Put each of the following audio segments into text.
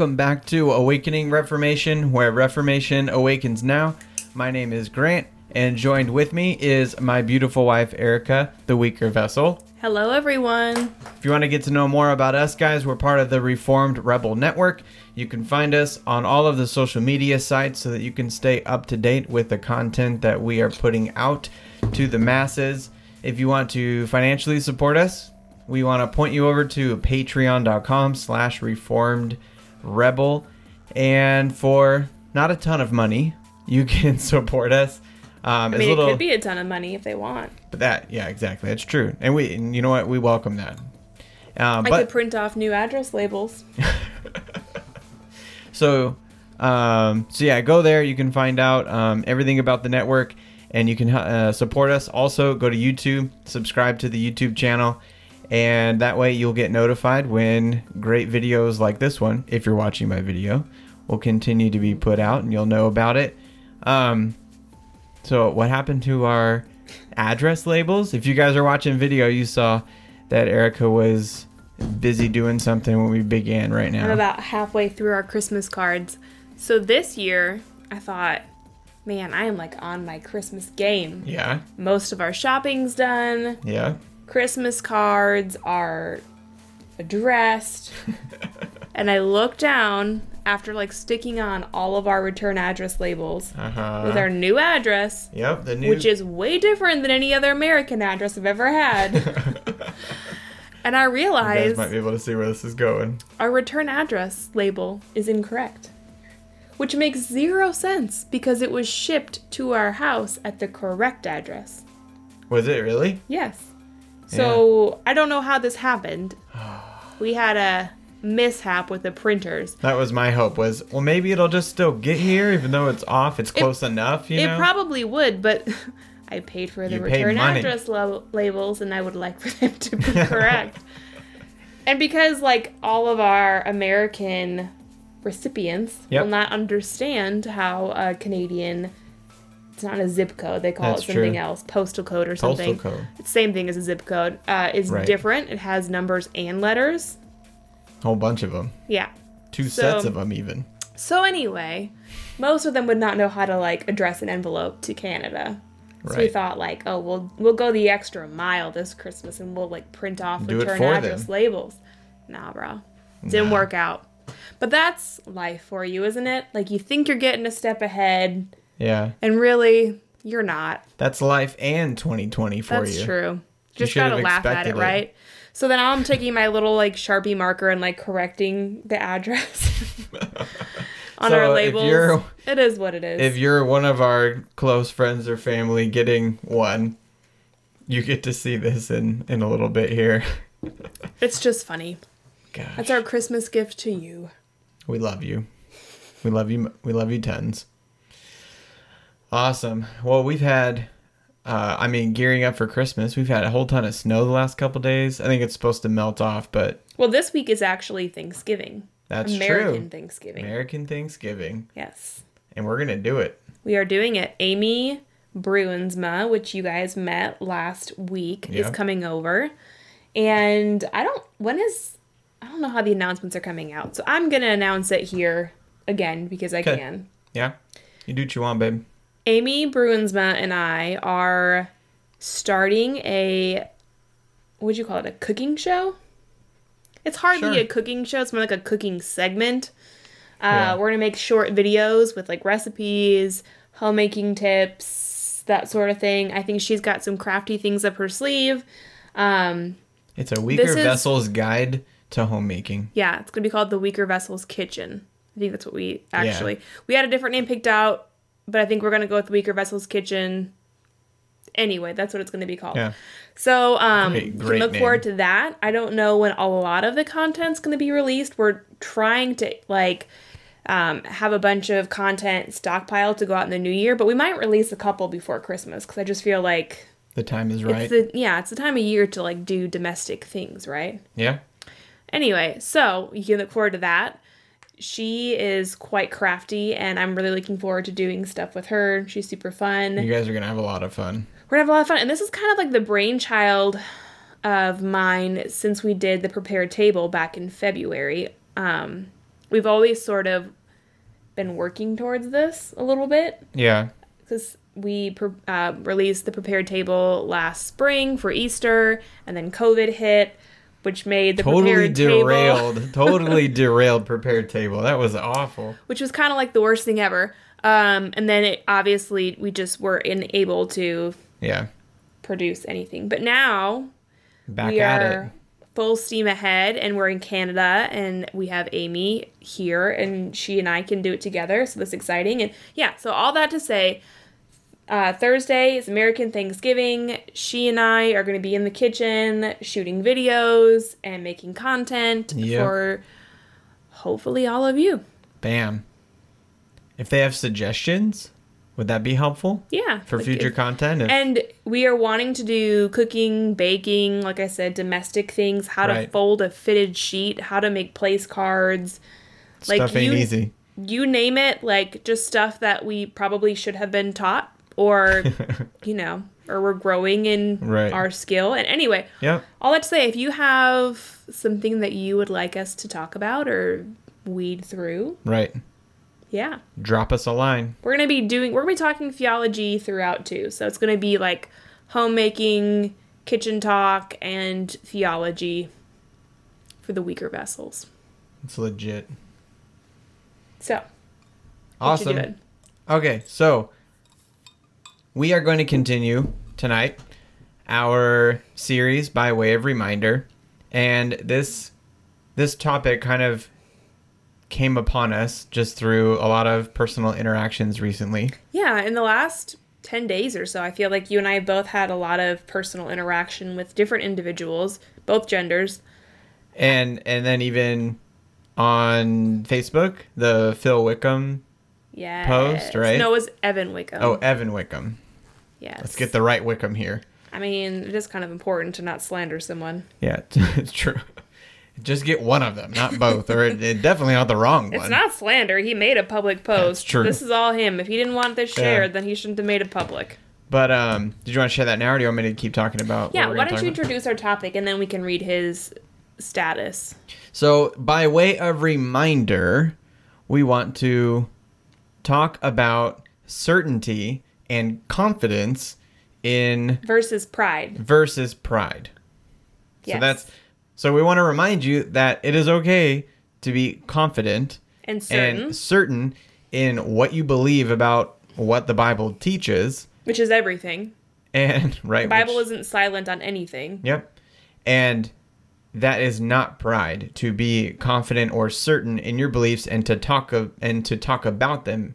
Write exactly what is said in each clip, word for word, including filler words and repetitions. Welcome back to Awakening Reformation, where Reformation awakens now. My name is Grant, and joined with me is my beautiful wife, Erica, the Weaker Vessel. Hello, everyone. If you want to get to know more about us, guys, we're part of the Reformed Rebel Network. You can find us on all of the social media sites so that you can stay up to date with the content that we are putting out to the masses. If you want to financially support us, we want to point you over to patreon.com slash reformed rebel. And for not a ton of money, you can support us. Um, I mean, little, it could be a ton of money if they want. But that, yeah, exactly. That's true. And we, and you know what? We welcome that. Uh, I but, could print off new address labels. so, um, so yeah, go there. You can find out um, everything about the network, and you can uh, support us. Also, go to YouTube, subscribe to the YouTube channel, and that way you'll get notified when great videos like this one, if you're watching my video, will continue to be put out, and you'll know about it. Um... So what happened to our address labels? If you guys are watching video, you saw that Erica was busy doing something when we began right now. I'm about halfway through our Christmas cards. So this year, I thought, man, I am like on my Christmas game. Yeah. Most of our shopping's done. Yeah. Christmas cards are addressed. And I looked down after like sticking on all of our return address labels uh-huh. with our new address, yep, the new... which is way different than any other American address I've ever had. And I realized... You guys might be able to see where this is going. Our return address label is incorrect, which makes zero sense because it was shipped to our house at the correct address. Was it really? Yes. So yeah. I don't know how this happened. We had a... mishap with the printers. That was my hope was, well, maybe it'll just still get here even though it's off. It's close it, enough, you it know? It probably would, but I paid for the you return address lo- labels and I would like for them to be correct. And because, like, all of our American recipients yep. will not understand how a Canadian, it's not a zip code. They call That's it something true. else, postal code or something. Postal code. It's the same thing as a zip code. Uh, is right. different. It has numbers and letters. Whole bunch of them. Yeah. Two so, sets of them even. So anyway, most of them would not know how to like address an envelope to Canada. Right. So we thought like, oh, we'll we'll go the extra mile this Christmas and we'll like print off Do return address them. labels. Nah, bro. Didn't nah. work out. But that's life for you, isn't it? Like you think you're getting a step ahead. Yeah. And really, you're not. That's life and twenty twenty for that's you. That's true. Just you gotta laugh at it, it, right? So then I'm taking my little, like, Sharpie marker and, like, correcting the address on so our labels. It is what it is. If you're one of our close friends or family getting one, you get to see this in, in a little bit here. It's just funny. Gosh. That's our Christmas gift to you. We love you. We love you. We love you tons. Awesome. Well, we've had... Uh, I mean, gearing up for Christmas, we've had a whole ton of snow the last couple days. I think it's supposed to melt off, but... Well, this week is actually Thanksgiving. That's American true. American Thanksgiving. American Thanksgiving. Yes. And we're going to do it. We are doing it. Amy Bruinsma, which you guys met last week, yeah. is coming over. And I don't... When is... I don't know how the announcements are coming out. So I'm going to announce it here again because I Kay. can. Yeah. You do what you want, babe. Amy Bruinsma and I are starting a, what'd you call it, a cooking show? It's hardly sure. a cooking show. It's more like a cooking segment. Uh, yeah. We're going to make short videos with, like, recipes, homemaking tips, that sort of thing. I think she's got some crafty things up her sleeve. Um, it's a Weaker Vessels is, Guide to Homemaking. Yeah, it's going to be called the Weaker Vessels Kitchen. I think that's what we actually, yeah. we had a different name picked out. But I think we're going to go with the Weaker Vessels Kitchen. Anyway, that's what it's going to be called. Yeah. So um, great, great you can look name. forward to that. I don't know when a lot of the content's going to be released. We're trying to like um, have a bunch of content stockpiled to go out in the new year. But we might release a couple before Christmas because I just feel like... The time is right. It's the, yeah, it's the time of year to like do domestic things, right? Yeah. Anyway, so you can look forward to that. She is quite crafty, and I'm really looking forward to doing stuff with her. She's super fun. You guys are going to have a lot of fun. We're going to have a lot of fun. And this is kind of like the brainchild of mine since we did the Prepared Table back in February. Um, we've always sort of been working towards this a little bit. Yeah. Because we uh, released the prepared table last spring for Easter, and then COVID hit, which made the totally prepared derailed, table... totally derailed prepared table. That was awful. Which was kind of like the worst thing ever. Um, and then it, obviously we just were not able to yeah. produce anything. But now Back we at are it. full steam ahead, and we're in Canada, and we have Amy here, and she and I can do it together. So that's exciting. And yeah, so all that to say... Uh, Thursday is American Thanksgiving. She and I are going to be in the kitchen shooting videos and making content yep. for hopefully all of you. Bam. If they have suggestions, would that be helpful? Yeah. For like future if, content? If, and we are wanting to do cooking, baking, like I said, domestic things, how right. to fold a fitted sheet, how to make place cards. Stuff like ain't you, easy. You name it, like just stuff that we probably should have been taught. Or, you know, or we're growing in right. our skill. And anyway, yep. all that to say, if you have something that you would like us to talk about or weed through. Right. Yeah. Drop us a line. We're going to be doing, we're going to be talking theology throughout too. So it's going to be like homemaking, kitchen talk, and theology for the weaker vessels. It's legit. So. Awesome. Okay, so. We are going to continue tonight our series by way of reminder, and this this topic kind of came upon us just through a lot of personal interactions recently. Yeah, in the last ten days or so, I feel like you and I have both had a lot of personal interaction with different individuals, both genders. And and then even on Facebook, the Phil Wickham yes. post, right? No, it was Evan Wickham. Oh, Evan Wickham. Yes. Let's get the right Wickham here. I mean, it is kind of important to not slander someone. Yeah, it's true. Just get one of them, not both, or it, it definitely not the wrong one. It's not slander. He made a public post. That's true. This is all him. If he didn't want this shared, yeah. then he shouldn't have made it public. But um, did you want to share that now, or do you want me to keep talking about Yeah, what we're why don't you about? introduce our topic, and then we can read his status. So, by way of reminder, we want to... talk about certainty and confidence in versus pride versus pride. Yes. So that's so we want to remind you that it is okay to be confident and certain, and certain in what you believe about what the Bible teaches, which is everything. And right, the Bible which, isn't silent on anything. Yep. And that is not pride, to be confident or certain in your beliefs and to talk of, and to talk about them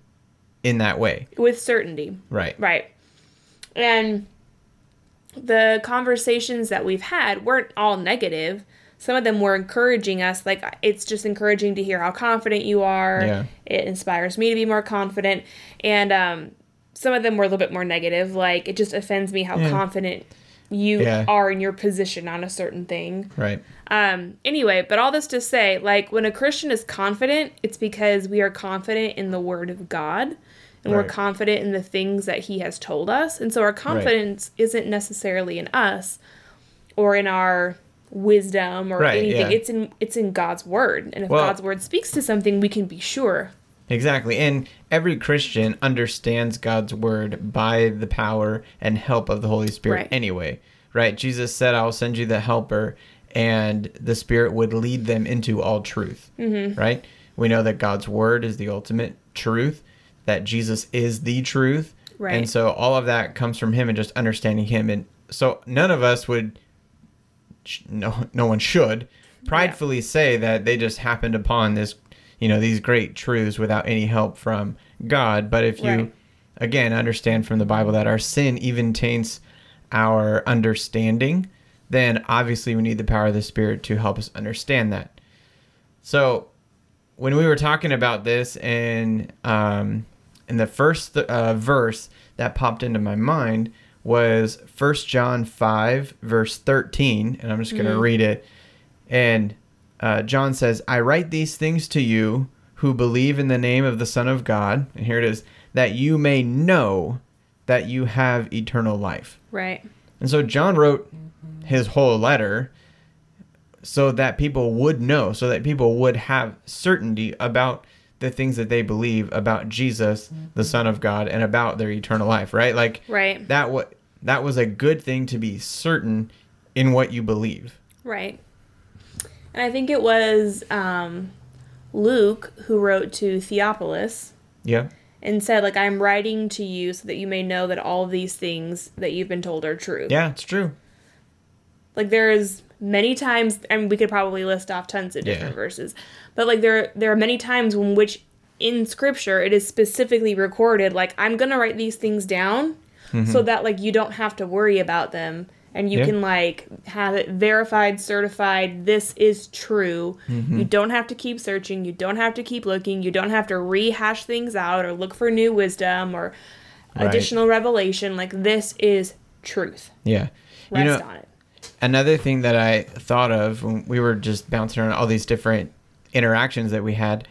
in that way. With certainty. Right. Right. And the conversations that we've had weren't all negative. Some of them were encouraging us. Like, it's just encouraging to hear how confident you are. Yeah. It inspires me to be more confident. And um, some of them were a little bit more negative. Like, it just offends me how yeah. confident you yeah. are in your position on a certain thing. Right. Um, anyway, but all this to say, like, when a Christian is confident, it's because we are confident in the Word of God, and right. we're confident in the things that He has told us. And so our confidence right. isn't necessarily in us or in our wisdom or right, anything. Yeah. It's in it's in God's Word. And if well, God's Word speaks to something, we can be sure. Exactly. And every Christian understands God's word by the power and help of the Holy Spirit right. anyway, right? Jesus said, I'll send you the helper, and the Spirit would lead them into all truth, mm-hmm. right? We know that God's word is the ultimate truth, that Jesus is the truth. Right. And so all of that comes from Him and just understanding Him. And so none of us would, no, no one should pridefully yeah. say that they just happened upon this you know, these great truths without any help from God. But if you, right. again, understand from the Bible that our sin even taints our understanding, then obviously we need the power of the Spirit to help us understand that. So when we were talking about this and um, in the first th- uh, verse that popped into my mind was First John five, verse thirteen. And I'm just going to mm-hmm. read it. And... Uh, John says, I write these things to you who believe in the name of the Son of God, and here it is, that you may know that you have eternal life. Right. And so John wrote his whole letter so that people would know, so that people would have certainty about the things that they believe about Jesus, mm-hmm. the Son of God, and about their eternal life, right? Like right. that w- that was a good thing to be certain in what you believe. Right. And I think it was um, Luke who wrote to Theophilus. Yeah. And said, like, I'm writing to you so that you may know that all of these things that you've been told are true. Yeah, it's true. Like, there is many times, I mean, we could probably list off tons of different yeah. verses, but, like, there there are many times in which in Scripture it is specifically recorded, like, I'm going to write these things down mm-hmm. so that, like, you don't have to worry about them. And you yeah. can, like, have it verified, certified, this is true. Mm-hmm. You don't have to keep searching. You don't have to keep looking. You don't have to rehash things out or look for new wisdom or right. additional revelation. Like, this is truth. Yeah. Rest you know, on it. Another thing that I thought of when we were just bouncing around all these different interactions that we had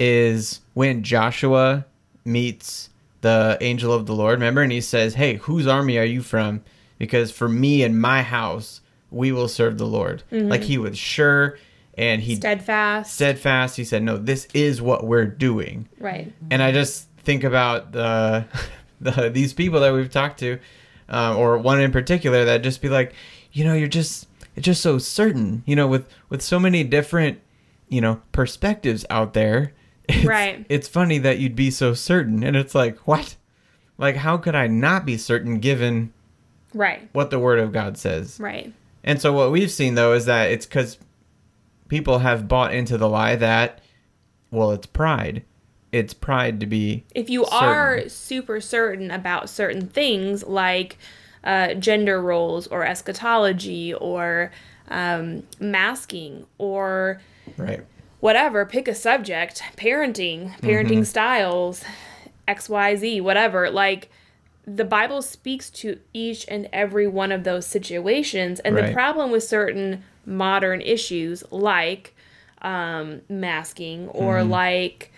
is when Joshua meets the angel of the Lord, remember? And he says, hey, whose army are you from? Because for me and my house, we will serve the Lord. Mm-hmm. Like, he was sure and he... Steadfast. Steadfast. He said, no, this is what we're doing. Right. And I just think about the, the these people that we've talked to, uh, or one in particular, that just be like, you know, you're just, it's just so certain, you know, with, with so many different, you know, perspectives out there. It's, right. It's funny that you'd be so certain. And it's like, what? Like, how could I not be certain given... Right. What the Word of God says. Right. And so what we've seen, though, is that it's because people have bought into the lie that, well, it's pride. It's pride to be If you certain. Are super certain about certain things, like uh, gender roles or eschatology or um, masking or right. whatever, pick a subject, parenting, parenting mm-hmm. styles, X, Y, Z, whatever, like... The Bible speaks to each and every one of those situations. And right. the problem with certain modern issues like um, masking or mm-hmm. like,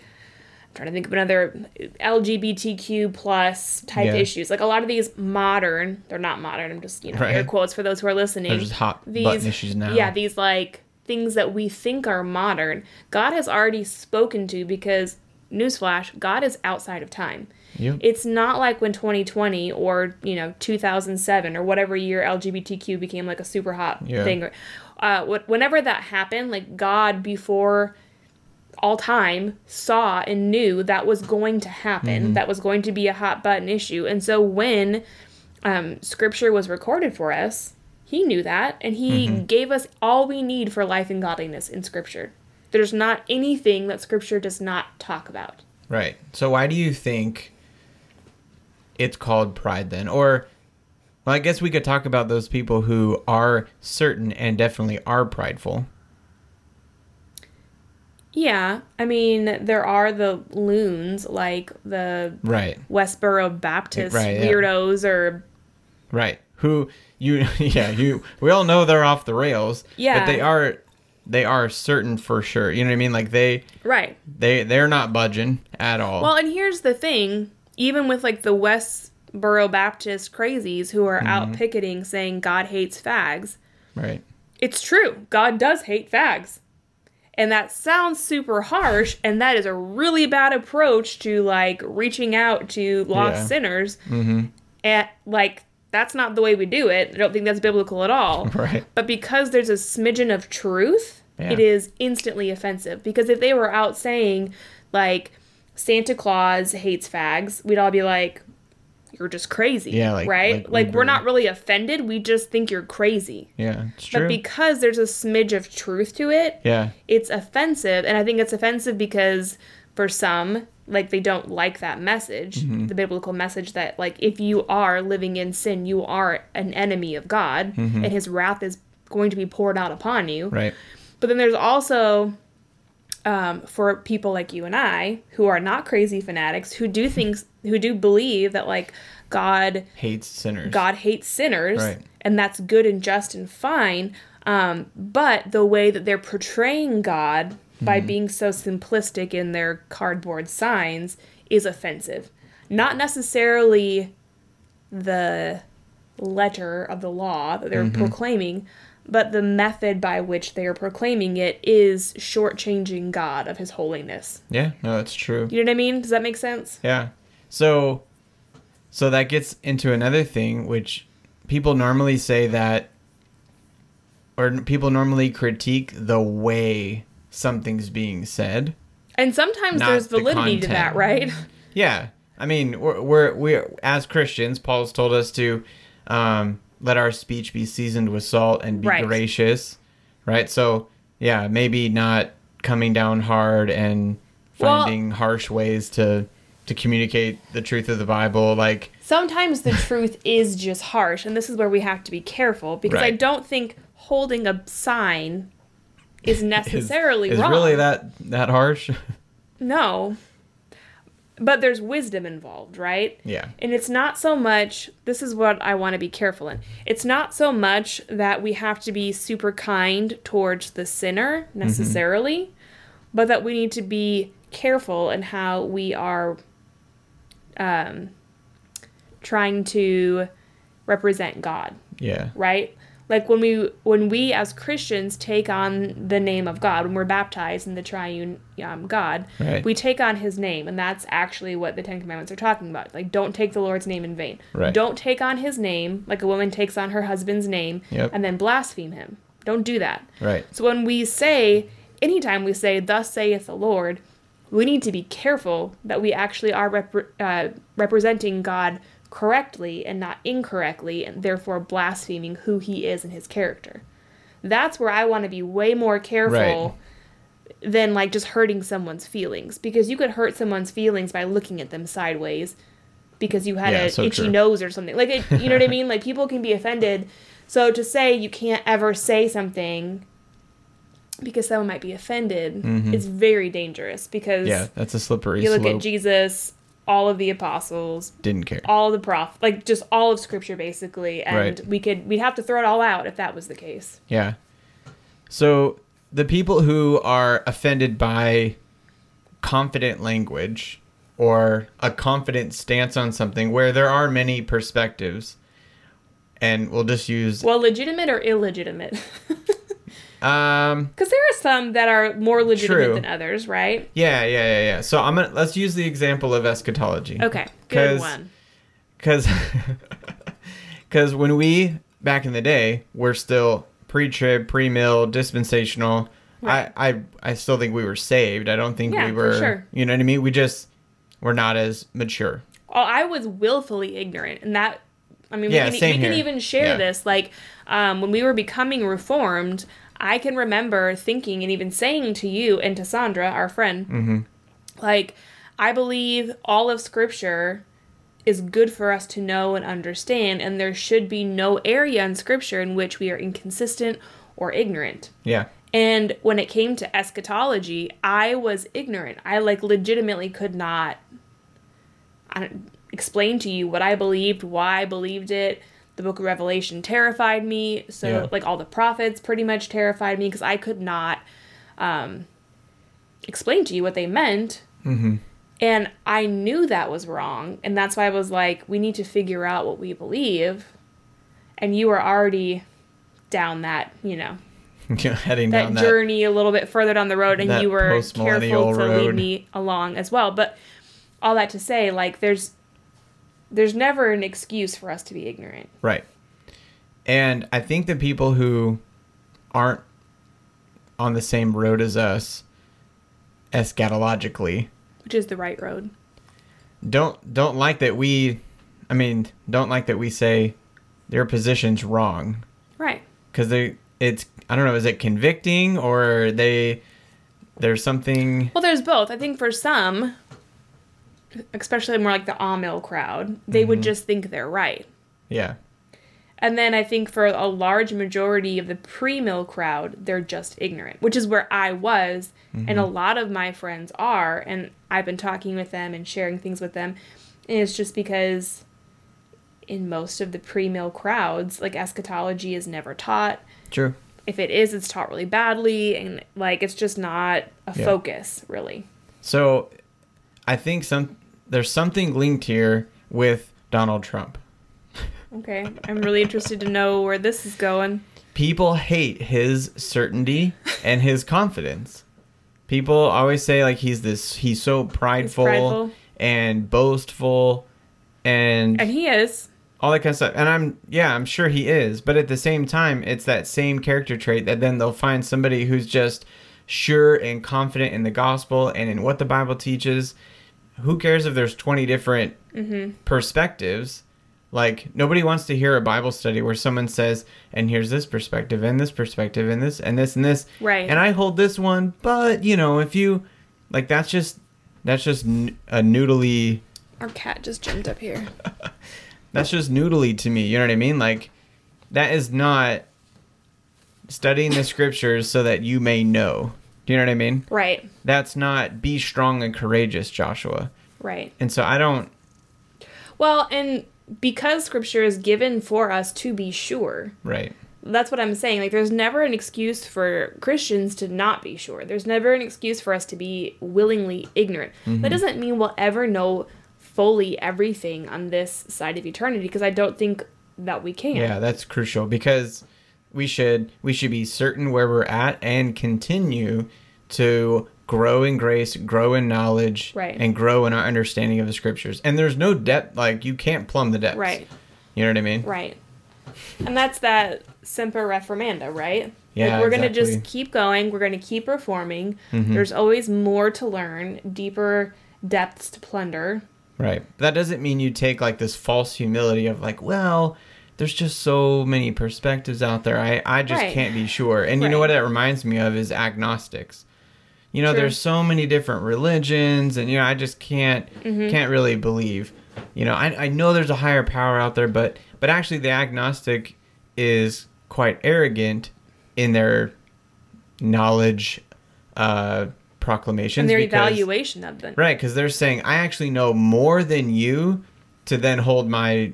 I'm trying to think of another, L G B T Q plus type yeah. issues. Like a lot of these modern, they're not modern, I'm just, you know, right. air quotes for those who are listening. They're just hot these, button issues now. Yeah, these like things that we think are modern. God has already spoken to because, newsflash, God is outside of time. Yep. It's not like when twenty twenty or, you know, two thousand seven or whatever year L G B T Q became like a super hot yeah. thing. Uh, wh- whenever that happened, like God before all time saw and knew that was going to happen. Mm-hmm. That was going to be a hot button issue. And so when um, scripture was recorded for us, he knew that. And he mm-hmm. gave us all we need for life and godliness in scripture. There's not anything that scripture does not talk about. Right. So why do you think... it's called pride then? Or, well, I guess we could talk about those people who are certain and definitely are prideful. Yeah. I mean, there are the loons, like the right. Westboro Baptist right, yeah. weirdos or... Right. Who, you, yeah, you, we all know they're off the rails. Yeah. But they are, they are certain for sure. You know what I mean? Like they... Right. They, they're not budging at all. Well, and here's the thing. Even with, like, the Westboro Baptist crazies who are mm-hmm. out picketing saying God hates fags. Right. It's true. God does hate fags. And that sounds super harsh, and that is a really bad approach to, like, reaching out to lost yeah. sinners. Mm-hmm. And, like, that's not the way we do it. I don't think that's biblical at all. Right. But because there's a smidgen of truth, yeah. it is instantly offensive. Because if they were out saying, like... Santa Claus hates fags, we'd all be like, you're just crazy, yeah, like, right? Like, like we're not really offended. We just think you're crazy. Yeah, it's true. But because there's a smidge of truth to it, yeah. it's offensive. And I think it's offensive because for some, like, they don't like that message, mm-hmm. the biblical message that, like, if you are living in sin, you are an enemy of God, mm-hmm. and his wrath is going to be poured out upon you. Right. But then there's also... Um, for people like you and I, who are not crazy fanatics, who do things, who do believe that, like, God hates sinners. God hates sinners, right. and that's good and just and fine. Um, but the way that they're portraying God by mm-hmm. being so simplistic in their cardboard signs is offensive. Not necessarily the letter of the law that they're mm-hmm. proclaiming, but the method by which they are proclaiming it is shortchanging God of his holiness. Yeah, no, that's true. You know what I mean? Does that make sense? Yeah. So, so that gets into another thing, which people normally say that, or people normally critique the way something's being said. And sometimes there's validity to that, right? Yeah. I mean, we're, we're, we're as Christians, Paul's told us to um, let our speech be seasoned with salt and be right. gracious, right? So, yeah, maybe not coming down hard and finding well, harsh ways to, to communicate the truth of the Bible. Like sometimes the truth is just harsh, and this is where we have to be careful, because right. I don't think holding a sign is necessarily is, is wrong. Is really that, that harsh? No. But there's wisdom involved, right? Yeah. And it's not so much, this is what I want to be careful in. It's not so much that we have to be super kind towards the sinner necessarily, mm-hmm. but that we need to be careful in how we are um, trying to represent God. Yeah. Right? Like when we when we as Christians take on the name of God, when we're baptized in the triune um, God, right. we take on his name. And that's actually what the Ten Commandments are talking about. Like, don't take the Lord's name in vain. Right. Don't take on his name like a woman takes on her husband's name yep. and then blaspheme him. Don't do that. Right. So when we say, anytime we say, thus saith the Lord, we need to be careful that we actually are rep- uh, representing God correctly and not incorrectly, and therefore blaspheming who he is and his character. That's where I want to be way more careful right. than like just hurting someone's feelings, because you could hurt someone's feelings by looking at them sideways because you had yeah, an so itchy true. nose or something. Like, it, you know what I mean? Like, people can be offended. So to say you can't ever say something because someone might be offended mm-hmm. is very dangerous, because yeah, that's a slippery slope. You look slope. at Jesus, all of the apostles, didn't care. All the prophets, like just all of Scripture, basically, and right. we could we'd have to throw it all out if that was the case. Yeah. So the people who are offended by confident language or a confident stance on something, where there are many perspectives, and we'll just use well, legitimate or illegitimate. Um, because there are some that are more legitimate true. than others, right? Yeah, yeah, yeah, yeah. So I'm gonna let's use the example of eschatology. Okay, good one. Because, because when we back in the day were still pre-trib, pre-mill, dispensational, right. I, I, I still think we were saved. I don't think yeah, we were. For sure. You know what I mean? We just were not as mature. Oh, I was willfully ignorant, and that. I mean, yeah, we can, same we here. can even share yeah. this. Like, um, when we were becoming Reformed, I can remember thinking and even saying to you and to Sandra, our friend, mm-hmm. like, I believe all of Scripture is good for us to know and understand, and there should be no area in Scripture in which we are inconsistent or ignorant. Yeah. And when it came to eschatology, I was ignorant. I, like, legitimately could not I, explain to you what I believed, why I believed it. The book of Revelation terrified me. So, yeah. like, all the prophets pretty much terrified me because I could not um, explain to you what they meant. Mm-hmm. And I knew that was wrong. And that's why I was like, we need to figure out what we believe. And you were already down that, you know, heading that down that journey a little bit further down the road. And you were careful to road. lead me along as well. But all that to say, like, there's, There's never an excuse for us to be ignorant. Right. And I think the people who aren't on the same road as us, eschatologically, which is the right road, don't don't like that we, I mean, don't like that we say their position's wrong. Right. Because they, it's, I don't know, is it convicting or they, there's something. Well, there's both. I think for some, especially more like the Amil crowd, they mm-hmm. would just think they're right. Yeah. And then I think for a large majority of the pre-mill crowd, they're just ignorant, which is where I was, mm-hmm. and a lot of my friends are, and I've been talking with them and sharing things with them, and it's just because in most of the pre-mill crowds, like, eschatology is never taught. True. If it is, it's taught really badly, and, like, it's just not a yeah. focus, really. So I think some there's something linked here with Donald Trump. Okay. I'm really interested to know where this is going. people hate his certainty and his confidence. People always say, like, he's this, he's so prideful, he's prideful. and boastful. And, and he is. All that kind of stuff. And I'm, yeah, I'm sure he is. But at the same time, it's that same character trait that then they'll find somebody who's just sure and confident in the gospel and in what the Bible teaches. Who cares if there's twenty different mm-hmm. perspectives? Like, nobody wants to hear a Bible study where someone says, and here's this perspective, and this perspective, and this, and this, and this. Right. And I hold this one, but, you know, if you, like, that's just, that's just n- a noodly. Our cat just jumped up here. That's just noodly to me. You know what I mean? Like, that is not studying the scriptures so that you may know. Do you know what I mean? Right. That's not be strong and courageous, Joshua. Right. And so I don't. Well, and because scripture is given for us to be sure. Right. That's what I'm saying. Like, there's never an excuse for Christians to not be sure. There's never an excuse for us to be willingly ignorant. Mm-hmm. That doesn't mean we'll ever know fully everything on this side of eternity, because I don't think that we can. Yeah, that's crucial, because we should we should be certain where we're at and continue to grow in grace, grow in knowledge, right. and grow in our understanding of the scriptures. And there's no depth, like, you can't plumb the depths. Right. You know what I mean? Right. And that's that semper reformanda, right? Yeah, like, we're exactly. going to just keep going. We're going to keep reforming. Mm-hmm. There's always more to learn, deeper depths to plunder. Right. That doesn't mean you take, like, this false humility of, like, well, there's just so many perspectives out there. I, I just right. can't be sure. And right. you know what that reminds me of is agnostics. You know, True. There's so many different religions, and, you know, I just can't mm-hmm. can't really believe. You know, I I know there's a higher power out there, but but actually the agnostic is quite arrogant in their knowledge uh, proclamations. And their because, evaluation of them. Right, because they're saying, I actually know more than you, to then hold my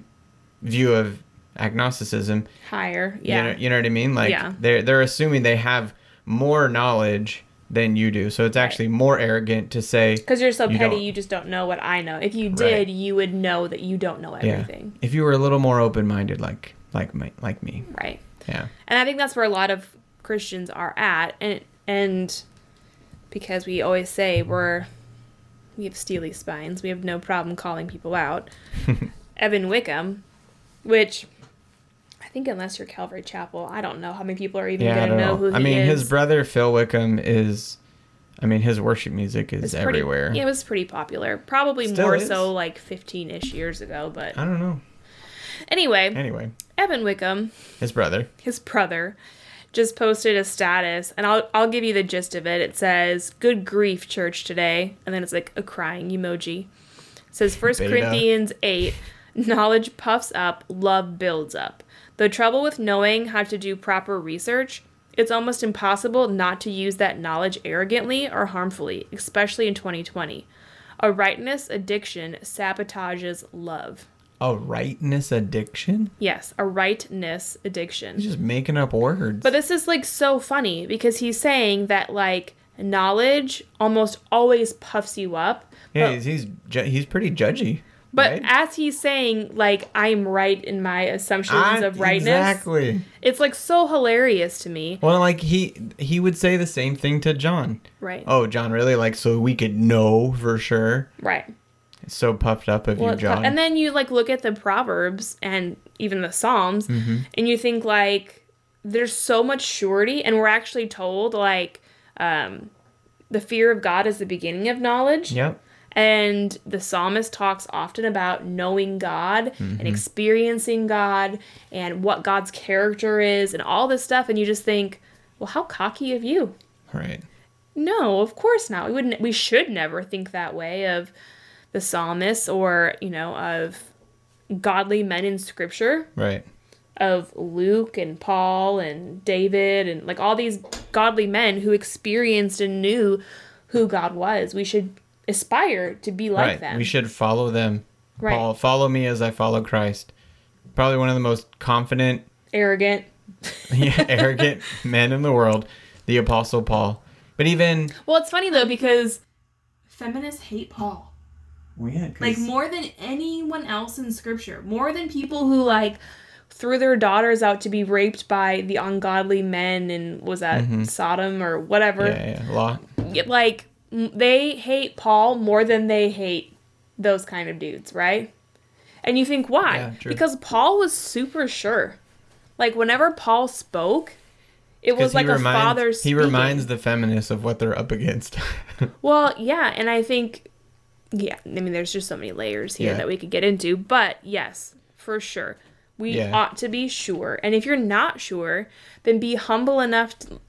view of agnosticism higher. Yeah. You know, you know what I mean? Like, yeah. they're, they're assuming they have more knowledge than you do. So it's actually right. more arrogant to say, because you're so you petty, don't. You just don't know what I know. If you did, right. you would know that you don't know everything. Yeah. If you were a little more open-minded, like like my, like me. Right. Yeah. And I think that's where a lot of Christians are at, and and because we always say we're we have steely spines, we have no problem calling people out. Evan Wickham, which I think, unless you're Calvary Chapel, I don't know how many people are even yeah, going to know who he is. I mean, is. His brother, Phil Wickham, is, I mean, his worship music is pretty, everywhere. It was pretty popular. Probably Still more is. so like fifteen-ish years ago, but. I don't know. Anyway. Anyway. Evan Wickham. His brother. His brother just posted a status, and I'll I'll give you the gist of it. It says, "Good grief, church today." And then it's like a crying emoji. It says, First Corinthians eight, knowledge puffs up, love builds up. The trouble with knowing how to do proper research, it's almost impossible not to use that knowledge arrogantly or harmfully, especially in twenty twenty. A rightness addiction sabotages love. A rightness addiction? Yes, a rightness addiction. He's just making up words. But this is, like, so funny, because he's saying that, like, knowledge almost always puffs you up. Yeah, he's he's, ju- he's pretty judgy. But right? as he's saying, like, I'm right in my assumptions I, of rightness. Exactly. It's, like, so hilarious to me. Well, like, he he would say the same thing to John. Right. Oh, John, really? Like, so we could know for sure? Right. It's so puffed up of well, you, John. And then you, like, look at the Proverbs and even the Psalms, mm-hmm. and you think, like, there's so much surety, and we're actually told, like, um, the fear of God is the beginning of knowledge. Yep. And the psalmist talks often about knowing God mm-hmm. and experiencing God and what God's character is and all this stuff. And you just think, well, how cocky of you. Right. No, of course not. We wouldn't. We should never think that way of the psalmist or, you know, of godly men in Scripture. Right. Of Luke and Paul and David and, like, all these godly men who experienced and knew who God was. We should aspire to be like right. them. We should follow them. Right. Paul, follow me as I follow Christ. Probably one of the most confident, arrogant, yeah, arrogant men in the world, the Apostle Paul. But even well, it's funny though, because feminists hate Paul. Well, yeah, like, more than anyone else in Scripture, more than people who, like, threw their daughters out to be raped by the ungodly men, and was that mm-hmm. Sodom or whatever? Yeah, yeah, Lot. Like, they hate Paul more than they hate those kind of dudes, right? And you think, why? Yeah, true. Because Paul was super sure. Like, whenever Paul spoke, it was like reminds, a father speaking. He reminds the feminists of what they're up against. Well, yeah, and I think, yeah, I mean, there's just so many layers here yeah. that we could get into. But, yes, for sure. We yeah. ought to be sure. And if you're not sure, then be humble enough to,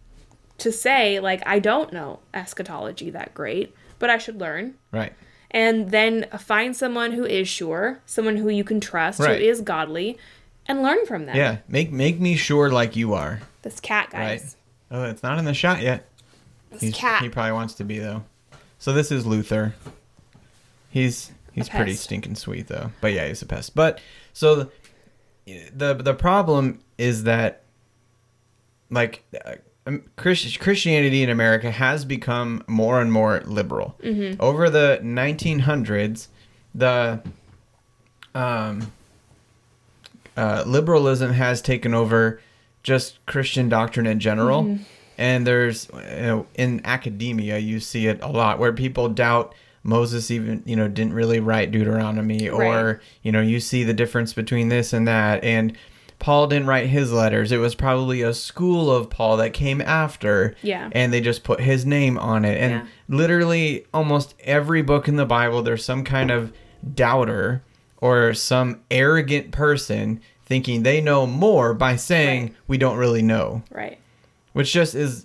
to say, like, I don't know eschatology that great, but I should learn. Right. And then find someone who is sure, someone who you can trust, right. who is godly, and learn from them. Yeah, make make me sure like you are. This cat, guys. Right. Oh, it's not in the shot yet. This He's, cat. He probably wants to be, though. So this is Luther. He's he's pretty stinking sweet, though. But yeah, he's a pest. But so the the, the problem is that, like, uh, Christ, Christianity in America has become more and more liberal. Mm-hmm. Over the nineteen hundreds, the... um. Uh, liberalism has taken over just Christian doctrine in general. Mm-hmm. And there's, you know, in academia, you see it a lot where people doubt Moses even, you know, didn't really write Deuteronomy right. or, you know, you see the difference between this and that. And Paul didn't write his letters. It was probably a school of Paul that came after. Yeah. And they just put his name on it. And yeah. literally almost every book in the Bible, there's some kind of doubter or some arrogant person thinking they know more by saying right. we don't really know. Right. Which just is,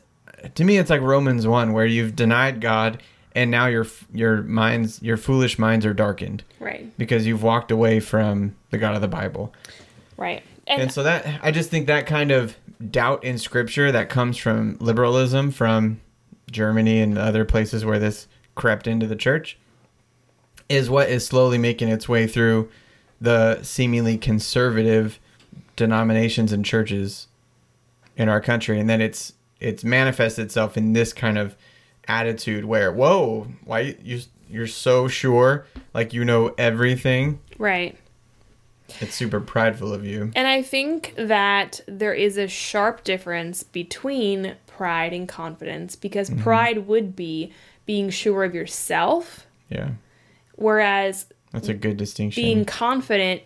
to me, it's like Romans one, where you've denied God and now your your minds, your foolish minds are darkened. Right. Because you've walked away from the God of the Bible. Right. And, and so that, I just think that kind of doubt in Scripture that comes from liberalism, from Germany and other places where this crept into the church, is what is slowly making its way through the seemingly conservative denominations and churches in our country. And then it's it's manifests itself in this kind of attitude where, whoa, why you you're so sure, like you know everything. Right. It's super prideful of you. And I think that there is a sharp difference between pride and confidence, because mm-hmm. pride would be being sure of yourself. Yeah. Whereas that's a good distinction. Being confident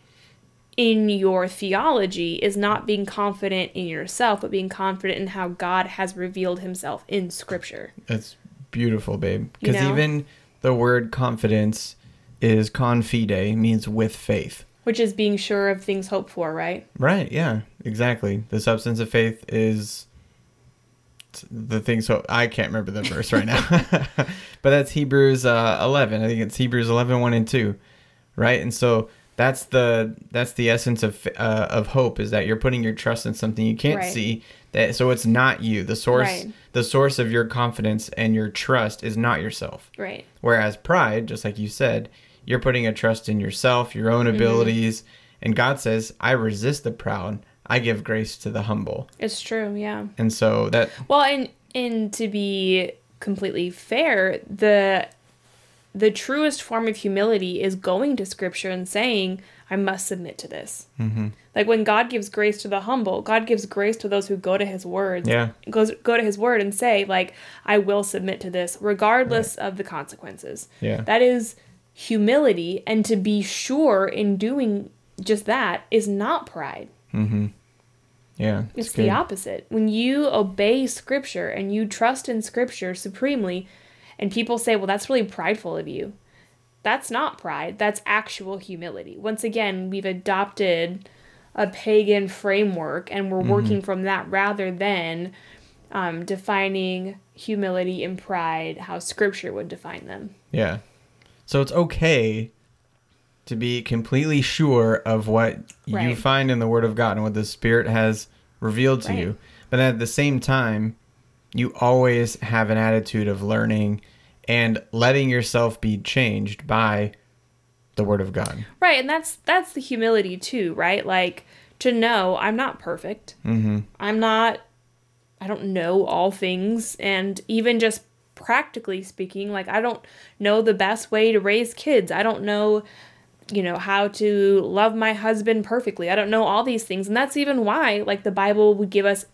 in your theology is not being confident in yourself, but being confident in how God has revealed himself in Scripture. That's beautiful, babe. Because you know? Even the word confidence is confide, means with faith. Which is being sure of things hoped for, right? Right, yeah, exactly. The substance of faith is the thing. So I can't remember the verse right now, but that's Hebrews uh, eleven. I think it's Hebrews eleven one and two, right? And so that's the that's the essence of uh, of hope, is that you're putting your trust in something you can't right. see. That so it's not you. The source right. the source of your confidence and your trust is not yourself. Right. Whereas pride, just like you said, you're putting a trust in yourself, your own abilities, mm-hmm. and God says, "I resist the proud. I give grace to the humble." It's true, yeah. And so that... Well, and and to be completely fair, the the truest form of humility is going to Scripture and saying, I must submit to this. Mm-hmm. Like when God gives grace to the humble, God gives grace to those who go to his word. Yeah. Goes, go to his word and say, like, I will submit to this regardless right. of the consequences. Yeah. That is humility, and to be sure in doing just that is not pride. Mm-hmm. Yeah. It's, it's the opposite. When you obey Scripture and you trust in Scripture supremely, and people say, well, that's really prideful of you. That's not pride. That's actual humility. Once again, we've adopted a pagan framework and we're mm-hmm. working from that rather than um, defining humility and pride how Scripture would define them. Yeah. So it's okay to be completely sure of what right. you find in the Word of God and what the Spirit has revealed to right. you. But at the same time, you always have an attitude of learning and letting yourself be changed by the Word of God. Right, and that's that's the humility too, right? Like, to know I'm not perfect. Mm-hmm. I'm not, I don't know all things. And even just practically speaking, like I don't know the best way to raise kids. I don't know you know, how to love my husband perfectly. I don't know all these things. And that's even why, like, the Bible would give us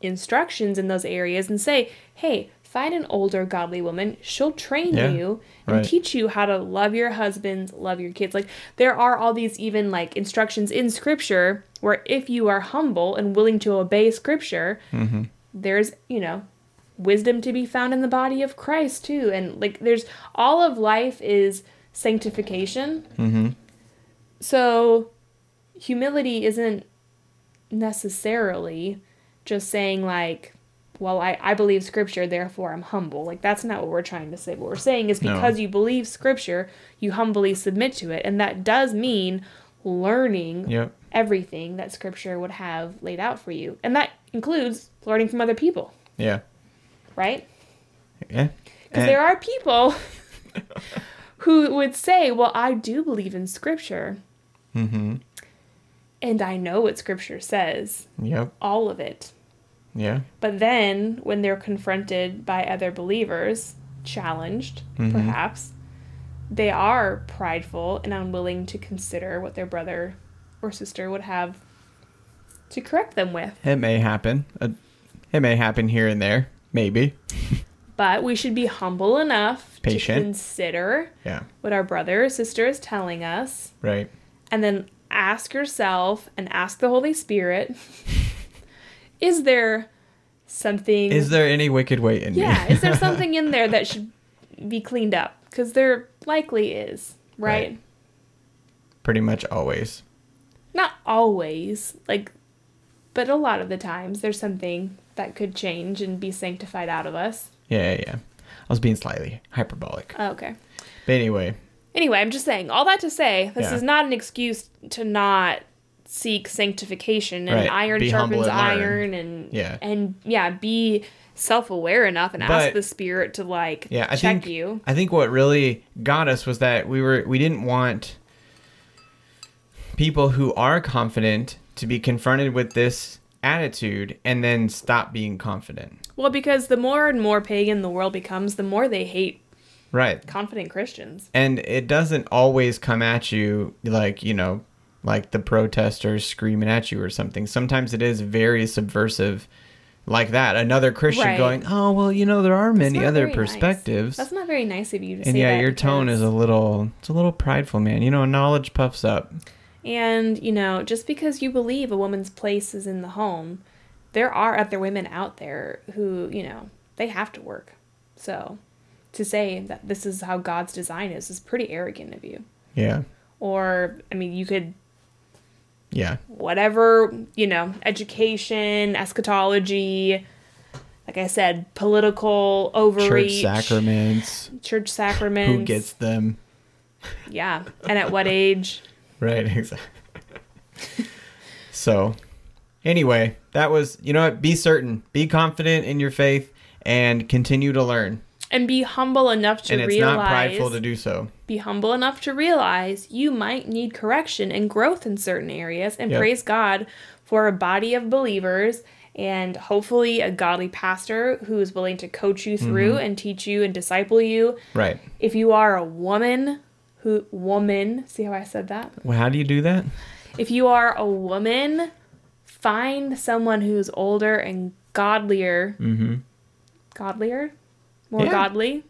instructions in those areas and say, hey, find an older godly woman. She'll train yeah, you and right. teach you how to love your husbands, love your kids. Like, there are all these even, like, instructions in Scripture where if you are humble and willing to obey Scripture, mm-hmm. there's, you know, wisdom to be found in the body of Christ, too. And, like, there's all of life is sanctification. Mm-hmm. So humility isn't necessarily just saying, like, well, I, I believe Scripture, therefore I'm humble. Like, that's not what we're trying to say. What we're saying is because no. you believe Scripture, you humbly submit to it. And that does mean learning yep. everything that Scripture would have laid out for you. And that includes learning from other people. Yeah. Right? Yeah. Because there are people who would say, well, I do believe in Scripture. Mm-hmm. And I know what Scripture says. Yep. All of it. Yeah. But then when they're confronted by other believers, challenged, mm-hmm. perhaps, they are prideful and unwilling to consider what their brother or sister would have to correct them with. It may happen. It may happen here and there, maybe. But we should be humble enough Patient. to consider yeah. what our brother or sister is telling us. Right. And then ask yourself and ask the Holy Spirit, is there something... Is there any wicked way in yeah, me? Yeah, is there something in there that should be cleaned up? Because there likely is, right? right? Pretty much always. Not always, like, but a lot of the times there's something that could change and be sanctified out of us. Yeah, yeah, yeah. I was being slightly hyperbolic. Oh, okay. But anyway. Anyway, I'm just saying, all that to say, this yeah. is not an excuse to not... seek sanctification, and right. iron be sharpens and iron, and yeah. and yeah, be self-aware enough and but, ask the Spirit to like yeah, I check think, you. I think what really got us was that we were we didn't want people who are confident to be confronted with this attitude and then stop being confident. Well, because the more and more pagan the world becomes, the more they hate right confident Christians, and it doesn't always come at you like you know. like the protesters screaming at you or something. Sometimes it is very subversive like that. Another Christian right. going, oh, well, you know, there are many other perspectives. Nice. That's not very nice of you to and say yeah, that. And yeah, your because... tone is a little, it's a little prideful, man. You know, knowledge puffs up. And, you know, just because you believe a woman's place is in the home, there are other women out there who, you know, they have to work. So to say that this is how God's design is, is pretty arrogant of you. Yeah. Or, I mean, you could... Yeah. Whatever, you know, education, eschatology, like I said, political overreach. Church sacraments. Church sacraments. Who gets them? Yeah. And at what age? Right, exactly. So, anyway, that was, you know what? Be certain. Be confident in your faith and continue to learn. And be humble enough to realize... And it's realize, not prideful to do so. Be humble enough to realize you might need correction and growth in certain areas. And yep. praise God for a body of believers and hopefully a godly pastor who is willing to coach you through mm-hmm. and teach you and disciple you. Right. If you are a woman who... Woman. See how I said that? Well, how do you do that? If you are a woman, find someone who's older and godlier. Mm-hmm. Godlier? More yeah. godly.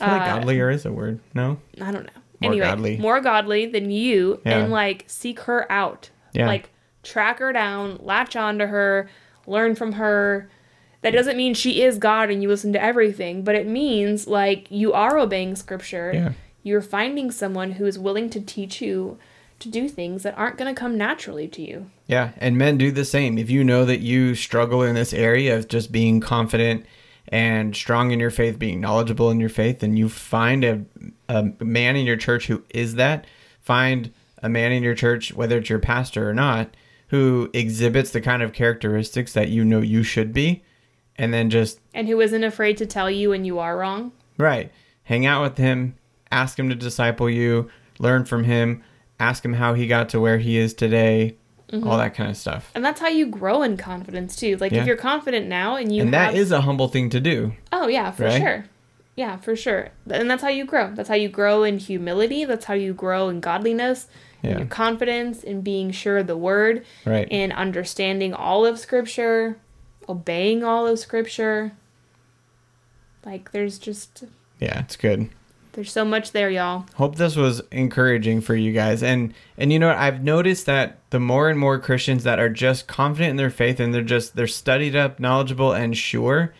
I feel like uh, godlier is a word. No? I don't know. More anyway, godly. More godly than you yeah. and like seek her out. Yeah. Like track her down, latch on to her, learn from her. That doesn't mean she is God and you listen to everything, but it means like you are obeying Scripture. Yeah. You're finding someone who is willing to teach you to do things that aren't going to come naturally to you. Yeah. And men do the same. If you know that you struggle in this area of just being confident and strong in your faith, being knowledgeable in your faith, and you find a, a man in your church who is that, find a man in your church, whether it's your pastor or not, who exhibits the kind of characteristics that you know you should be, and then just... And who isn't afraid to tell you when you are wrong. Right. Hang out with him, ask him to disciple you, learn from him, ask him how he got to where he is today... Mm-hmm. All that kind of stuff. And that's how you grow in confidence, too. Like, yeah. if you're confident now and you And have... that is a humble thing to do. Oh, yeah, for right? sure. Yeah, for sure. And that's how you grow. That's how you grow in humility. That's how you grow in godliness, yeah. in your confidence, in being sure of the word, right. in understanding all of Scripture, obeying all of Scripture. Like, there's just... Yeah, it's good. There's so much there, y'all. Hope this was encouraging for you guys. And and you know what? I've noticed that the more and more Christians that are just confident in their faith and they're just, they're studied up, knowledgeable, and sure,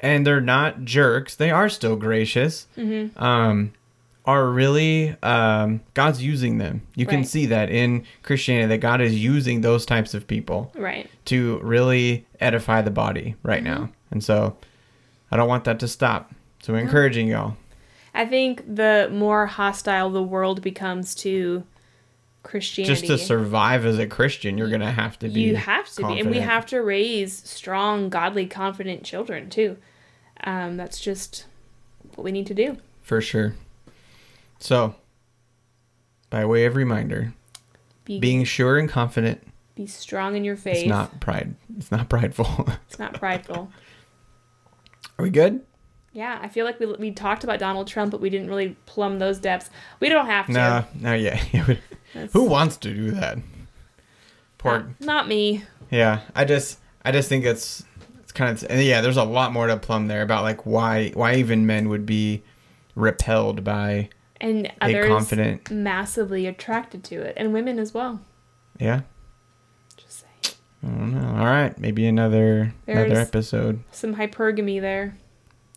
and they're not jerks, they are still gracious, mm-hmm. um, are really, um, God's using them. You right. can see that in Christianity, that God is using those types of people right. to really edify the body right mm-hmm. now. And so I don't want that to stop. So we're encouraging y'all. I think the more hostile the world becomes to Christianity. Just to survive as a Christian, you're going to have to be You have to confident. be. And we have to raise strong, godly, confident children, too. Um, that's just what we need to do. For sure. So, by way of reminder, be, being sure and confident. Be strong in your faith. It's not pride. It's not prideful. It's not prideful. Are we good? Yeah, I feel like we we talked about Donald Trump, but we didn't really plumb those depths. We don't have to. No, no, yeah. Who wants to do that? Poor. Not, not me. Yeah, I just I just think it's it's kind of yeah. There's a lot more to plumb there about like why why even men would be repelled by and others confident, massively attracted to it, and women as well. Yeah. Just saying. I don't know. All right, maybe another there's another episode. Some hypergamy there.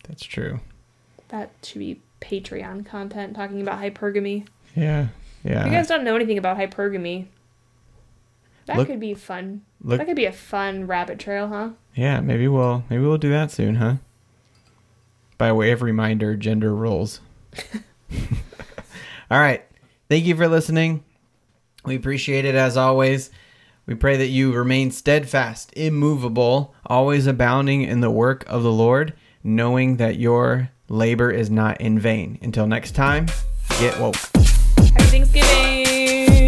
That's true. That should be Patreon content talking about hypergamy. Yeah, yeah. If you guys don't know anything about hypergamy, that look, could be fun. Look, that could be a fun rabbit trail, huh? Yeah, maybe we'll maybe we'll do that soon, huh? By way of reminder, gender roles. All right. Thank you for listening. We appreciate it as always. We pray that you remain steadfast, immovable, always abounding in the work of the Lord, knowing that your labor is not in vain. Until next time, get woke. Happy Thanksgiving.